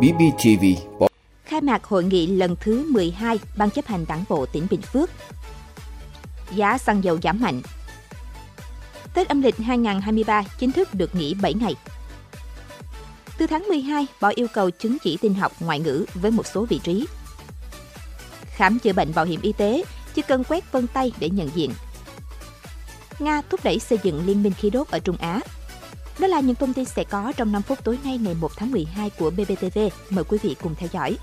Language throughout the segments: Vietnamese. BBTV. Khai mạc hội nghị lần thứ 12 Ban chấp hành Đảng bộ tỉnh Bình Phước. Giá xăng dầu giảm mạnh. Tết âm lịch 2023 chính thức được nghỉ 7 ngày. Từ tháng 12 bỏ yêu cầu chứng chỉ tin học ngoại ngữ với một số vị trí. Khám chữa bệnh bảo hiểm y tế chỉ cần quét vân tay để nhận diện. Nga thúc đẩy xây dựng liên minh khí đốt ở Trung Á. Đó là những thông tin sẽ có trong 5 phút tối nay ngày 1 tháng 12 của BPTV. Mời quý vị cùng theo dõi.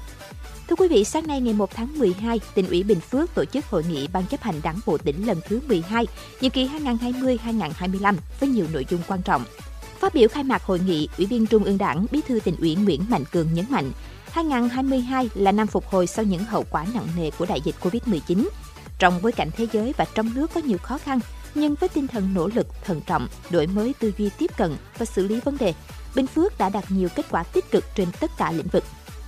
Thưa quý vị, sáng nay ngày 1 tháng 12, tỉnh ủy Bình Phước tổ chức hội nghị Ban chấp hành Đảng bộ tỉnh lần thứ 12, nhiệm kỳ 2020-2025 với nhiều nội dung quan trọng. Phát biểu khai mạc hội nghị, Ủy viên Trung ương Đảng, Bí thư Tỉnh ủy Nguyễn Mạnh Cường nhấn mạnh, 2022 là năm phục hồi sau những hậu quả nặng nề của đại dịch Covid-19. Trong bối cảnh thế giới và trong nước có nhiều khó khăn, nhưng với tinh thần nỗ lực, thận trọng, đổi mới tư duy tiếp cận và xử lý vấn đề, Bình Phước đã đạt nhiều kết quả tích cực trên tất cả lĩnh vực.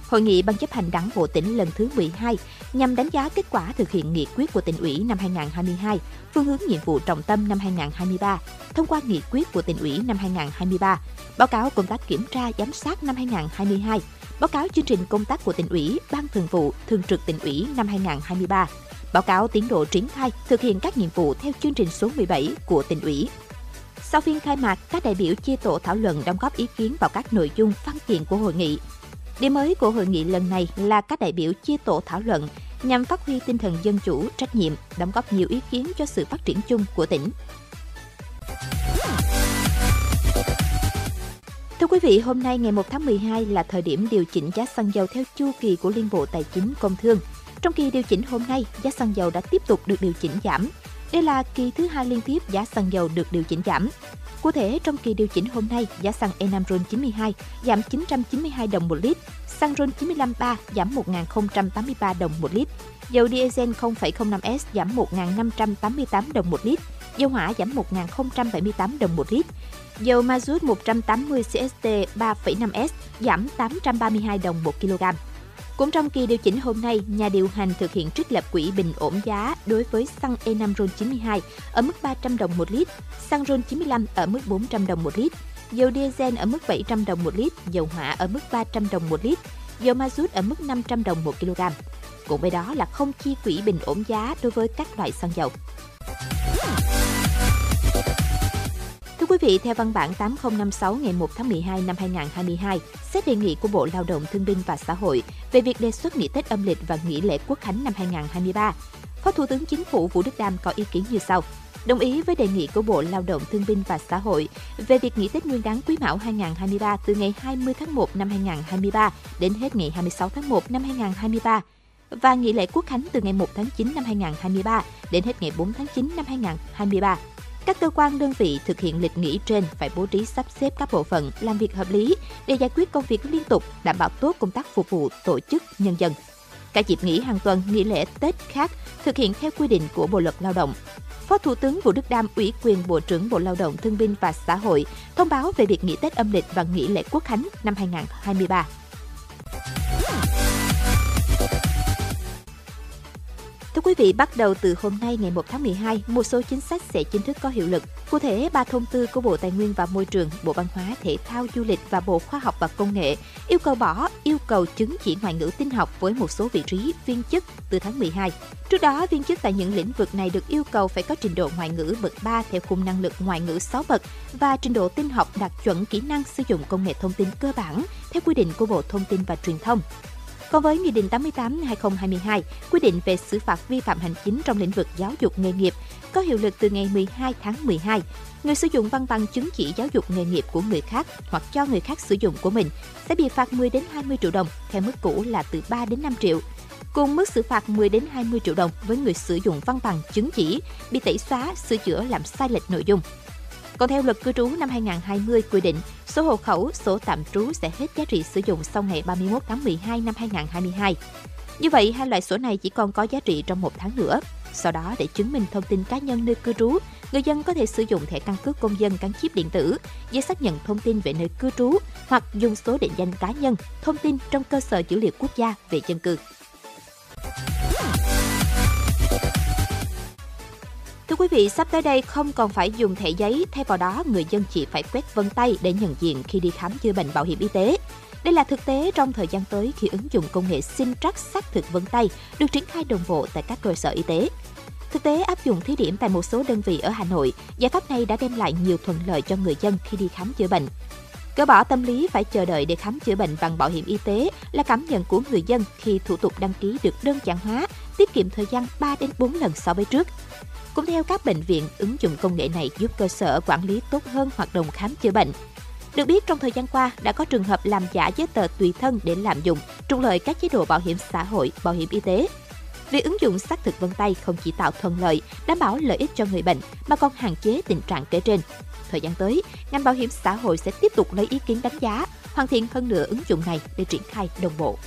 Hội nghị Ban chấp hành Đảng bộ tỉnh lần thứ 12 nhằm đánh giá kết quả thực hiện nghị quyết của tỉnh ủy năm 2022, phương hướng nhiệm vụ trọng tâm năm 2023, thông qua nghị quyết của tỉnh ủy năm 2023, báo cáo công tác kiểm tra giám sát năm 2022, báo cáo chương trình công tác của tỉnh ủy, Ban thường vụ, thường trực tỉnh ủy năm 2023, báo cáo tiến độ triển khai thực hiện các nhiệm vụ theo chương trình số 17 của tỉnh ủy. Sau phiên khai mạc, các đại biểu chia tổ thảo luận đóng góp ý kiến vào các nội dung văn kiện của hội nghị. Điểm mới của hội nghị lần này là các đại biểu chia tổ thảo luận nhằm phát huy tinh thần dân chủ, trách nhiệm, đóng góp nhiều ý kiến cho sự phát triển chung của tỉnh. Thưa quý vị, hôm nay ngày 1 tháng 12 là thời điểm điều chỉnh giá xăng dầu theo chu kỳ của Liên Bộ Tài chính Công Thương. Trong kỳ điều chỉnh hôm nay, giá xăng dầu đã tiếp tục được điều chỉnh giảm. Đây là kỳ thứ 2 liên tiếp giá xăng dầu được điều chỉnh giảm. Cụ thể, trong kỳ điều chỉnh hôm nay, giá xăng E5RON 92 giảm 992 đồng một lít, xăng RON 95-3 giảm 1.083 đồng một lít, dầu Diesel 0.05S giảm 1.588 đồng một lít, dầu hỏa giảm 1.078 đồng một lít, dầu Mazut 180CST 3.5S giảm 832 đồng một kg. Cũng trong kỳ điều chỉnh hôm nay, nhà điều hành thực hiện trích lập quỹ bình ổn giá đối với xăng E5 RON 92 ở mức 300 đồng một lít, xăng RON 95 ở mức 400 đồng một lít, dầu diesel ở mức 700 đồng một lít, dầu hỏa ở mức 300 đồng một lít, dầu mazut ở mức 500 đồng một kg. Cùng với đó là không chi quỹ bình ổn giá đối với các loại xăng dầu. Quý vị, theo văn bản 8056 ngày 1 tháng 12 năm 2022, xét đề nghị của Bộ Lao động Thương binh và Xã hội về việc đề xuất nghỉ Tết âm lịch và nghỉ lễ Quốc khánh năm 2023, Phó Thủ tướng Chính phủ Vũ Đức Đam có ý kiến như sau: đồng ý với đề nghị của Bộ Lao động Thương binh và Xã hội về việc nghỉ Tết Nguyên đán Quý Mão 2023 từ ngày 20 tháng 1 năm 2023 đến hết ngày 26 tháng 1 năm 2023 và nghỉ lễ Quốc khánh từ ngày 1 tháng 9 năm 2023 đến hết ngày 4 tháng 9 năm 2023. Các cơ quan đơn vị thực hiện lịch nghỉ trên phải bố trí sắp xếp các bộ phận làm việc hợp lý để giải quyết công việc liên tục, đảm bảo tốt công tác phục vụ tổ chức nhân dân. Các dịp nghỉ hàng tuần, nghỉ lễ Tết khác thực hiện theo quy định của Bộ Luật Lao động. Phó Thủ tướng Vũ Đức Đam ủy quyền Bộ trưởng Bộ Lao động Thương binh và Xã hội thông báo về việc nghỉ Tết âm lịch và nghỉ lễ Quốc khánh năm 2023. Thưa quý vị, bắt đầu từ hôm nay ngày 1 tháng 12, một số chính sách sẽ chính thức có hiệu lực. Cụ thể, 3 thông tư của Bộ Tài nguyên và Môi trường, Bộ Văn hóa, Thể thao, Du lịch và Bộ Khoa học và Công nghệ yêu cầu bỏ yêu cầu chứng chỉ ngoại ngữ tin học với một số vị trí viên chức từ tháng 12. Trước đó, viên chức tại những lĩnh vực này được yêu cầu phải có trình độ ngoại ngữ bậc 3 theo khung năng lực ngoại ngữ 6 bậc và trình độ tin học đạt chuẩn kỹ năng sử dụng công nghệ thông tin cơ bản theo quy định của Bộ Thông tin và Truyền thông. Còn với Nghị định 88/2022 quy định về xử phạt vi phạm hành chính trong lĩnh vực giáo dục nghề nghiệp có hiệu lực từ ngày 12 tháng 12, người sử dụng văn bằng chứng chỉ giáo dục nghề nghiệp của người khác hoặc cho người khác sử dụng của mình sẽ bị phạt 10 đến 20 triệu đồng, theo mức cũ là từ 3 đến 5 triệu. Cùng mức xử phạt 10 đến 20 triệu đồng với người sử dụng văn bằng chứng chỉ bị tẩy xóa, sửa chữa làm sai lệch nội dung. Còn theo Luật Cư trú năm 2020 quy định, sổ hộ khẩu, sổ tạm trú sẽ hết giá trị sử dụng sau ngày 31 tháng 12 năm 2022. Như vậy, hai loại sổ này chỉ còn có giá trị trong một tháng nữa. Sau đó, để chứng minh thông tin cá nhân nơi cư trú, người dân có thể sử dụng thẻ căn cước công dân gắn chip điện tử, giấy xác nhận thông tin về nơi cư trú hoặc dùng số định danh cá nhân, thông tin trong cơ sở dữ liệu quốc gia về dân cư. Thưa quý vị, sắp tới đây không còn phải dùng thẻ giấy, thay vào đó người dân chỉ phải quét vân tay để nhận diện khi đi khám chữa bệnh bảo hiểm y tế. Đây là thực tế trong thời gian tới khi ứng dụng công nghệ sinh trắc xác thực vân tay được triển khai đồng bộ tại các cơ sở y tế. Thực tế áp dụng thí điểm tại một số đơn vị ở Hà Nội, giải pháp này đã đem lại nhiều thuận lợi cho người dân khi đi khám chữa bệnh. Cỡ bỏ tâm lý phải chờ đợi để khám chữa bệnh bằng bảo hiểm y tế là cảm nhận của người dân khi thủ tục đăng ký được đơn giản hóa, tiết kiệm thời gian 3 đến 4 lần so với trước. Cũng theo các bệnh viện, ứng dụng công nghệ này giúp cơ sở quản lý tốt hơn hoạt động khám chữa bệnh. Được biết, trong thời gian qua, đã có trường hợp làm giả giấy tờ tùy thân để lạm dụng, trục lợi các chế độ bảo hiểm xã hội, bảo hiểm y tế. Việc ứng dụng xác thực vân tay không chỉ tạo thuận lợi, đảm bảo lợi ích cho người bệnh, mà còn hạn chế tình trạng kể trên. Thời gian tới, ngành bảo hiểm xã hội sẽ tiếp tục lấy ý kiến đánh giá, hoàn thiện hơn nữa ứng dụng này để triển khai đồng bộ.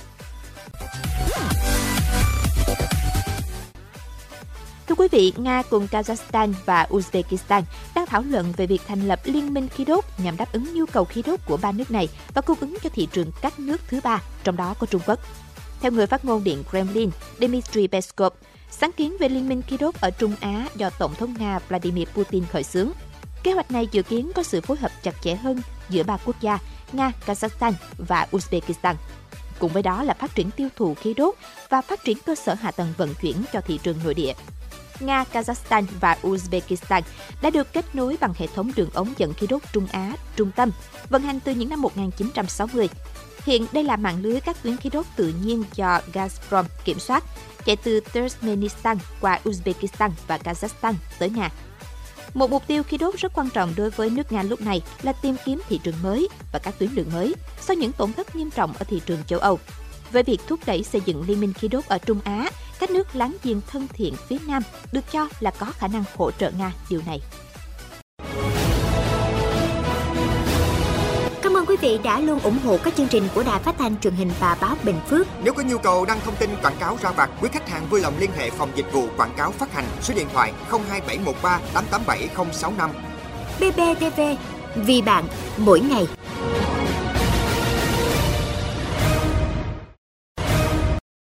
Thưa quý vị, Nga cùng Kazakhstan và Uzbekistan đang thảo luận về việc thành lập liên minh khí đốt nhằm đáp ứng nhu cầu khí đốt của ba nước này và cung ứng cho thị trường các nước thứ ba, trong đó có Trung Quốc. Theo người phát ngôn Điện Kremlin, Dmitry Peskov, sáng kiến về liên minh khí đốt ở Trung Á do Tổng thống Nga Vladimir Putin khởi xướng. Kế hoạch này dự kiến có sự phối hợp chặt chẽ hơn giữa ba quốc gia Nga, Kazakhstan và Uzbekistan. Cùng với đó là phát triển tiêu thụ khí đốt và phát triển cơ sở hạ tầng vận chuyển cho thị trường nội địa. Nga, Kazakhstan và Uzbekistan đã được kết nối bằng hệ thống đường ống dẫn khí đốt Trung Á, trung tâm, vận hành từ những năm 1960. Hiện đây là mạng lưới các tuyến khí đốt tự nhiên do Gazprom kiểm soát, chạy từ Turkmenistan qua Uzbekistan và Kazakhstan tới Nga. Một mục tiêu khí đốt rất quan trọng đối với nước Nga lúc này là tìm kiếm thị trường mới và các tuyến đường mới sau những tổn thất nghiêm trọng ở thị trường châu Âu. Với việc thúc đẩy xây dựng liên minh khí đốt ở Trung Á, các nước láng giềng thân thiện phía Nam được cho là có khả năng hỗ trợ Nga điều này. Cảm ơn quý vị đã luôn ủng hộ các chương trình của Đài Phát thanh Truyền hình và Báo Bình Phước. Nếu có nhu cầu đăng thông tin quảng cáo ra vặt, quý khách hàng vui lòng liên hệ phòng dịch vụ quảng cáo phát hành số điện thoại 02713 887065. BPTV, vì bạn mỗi ngày.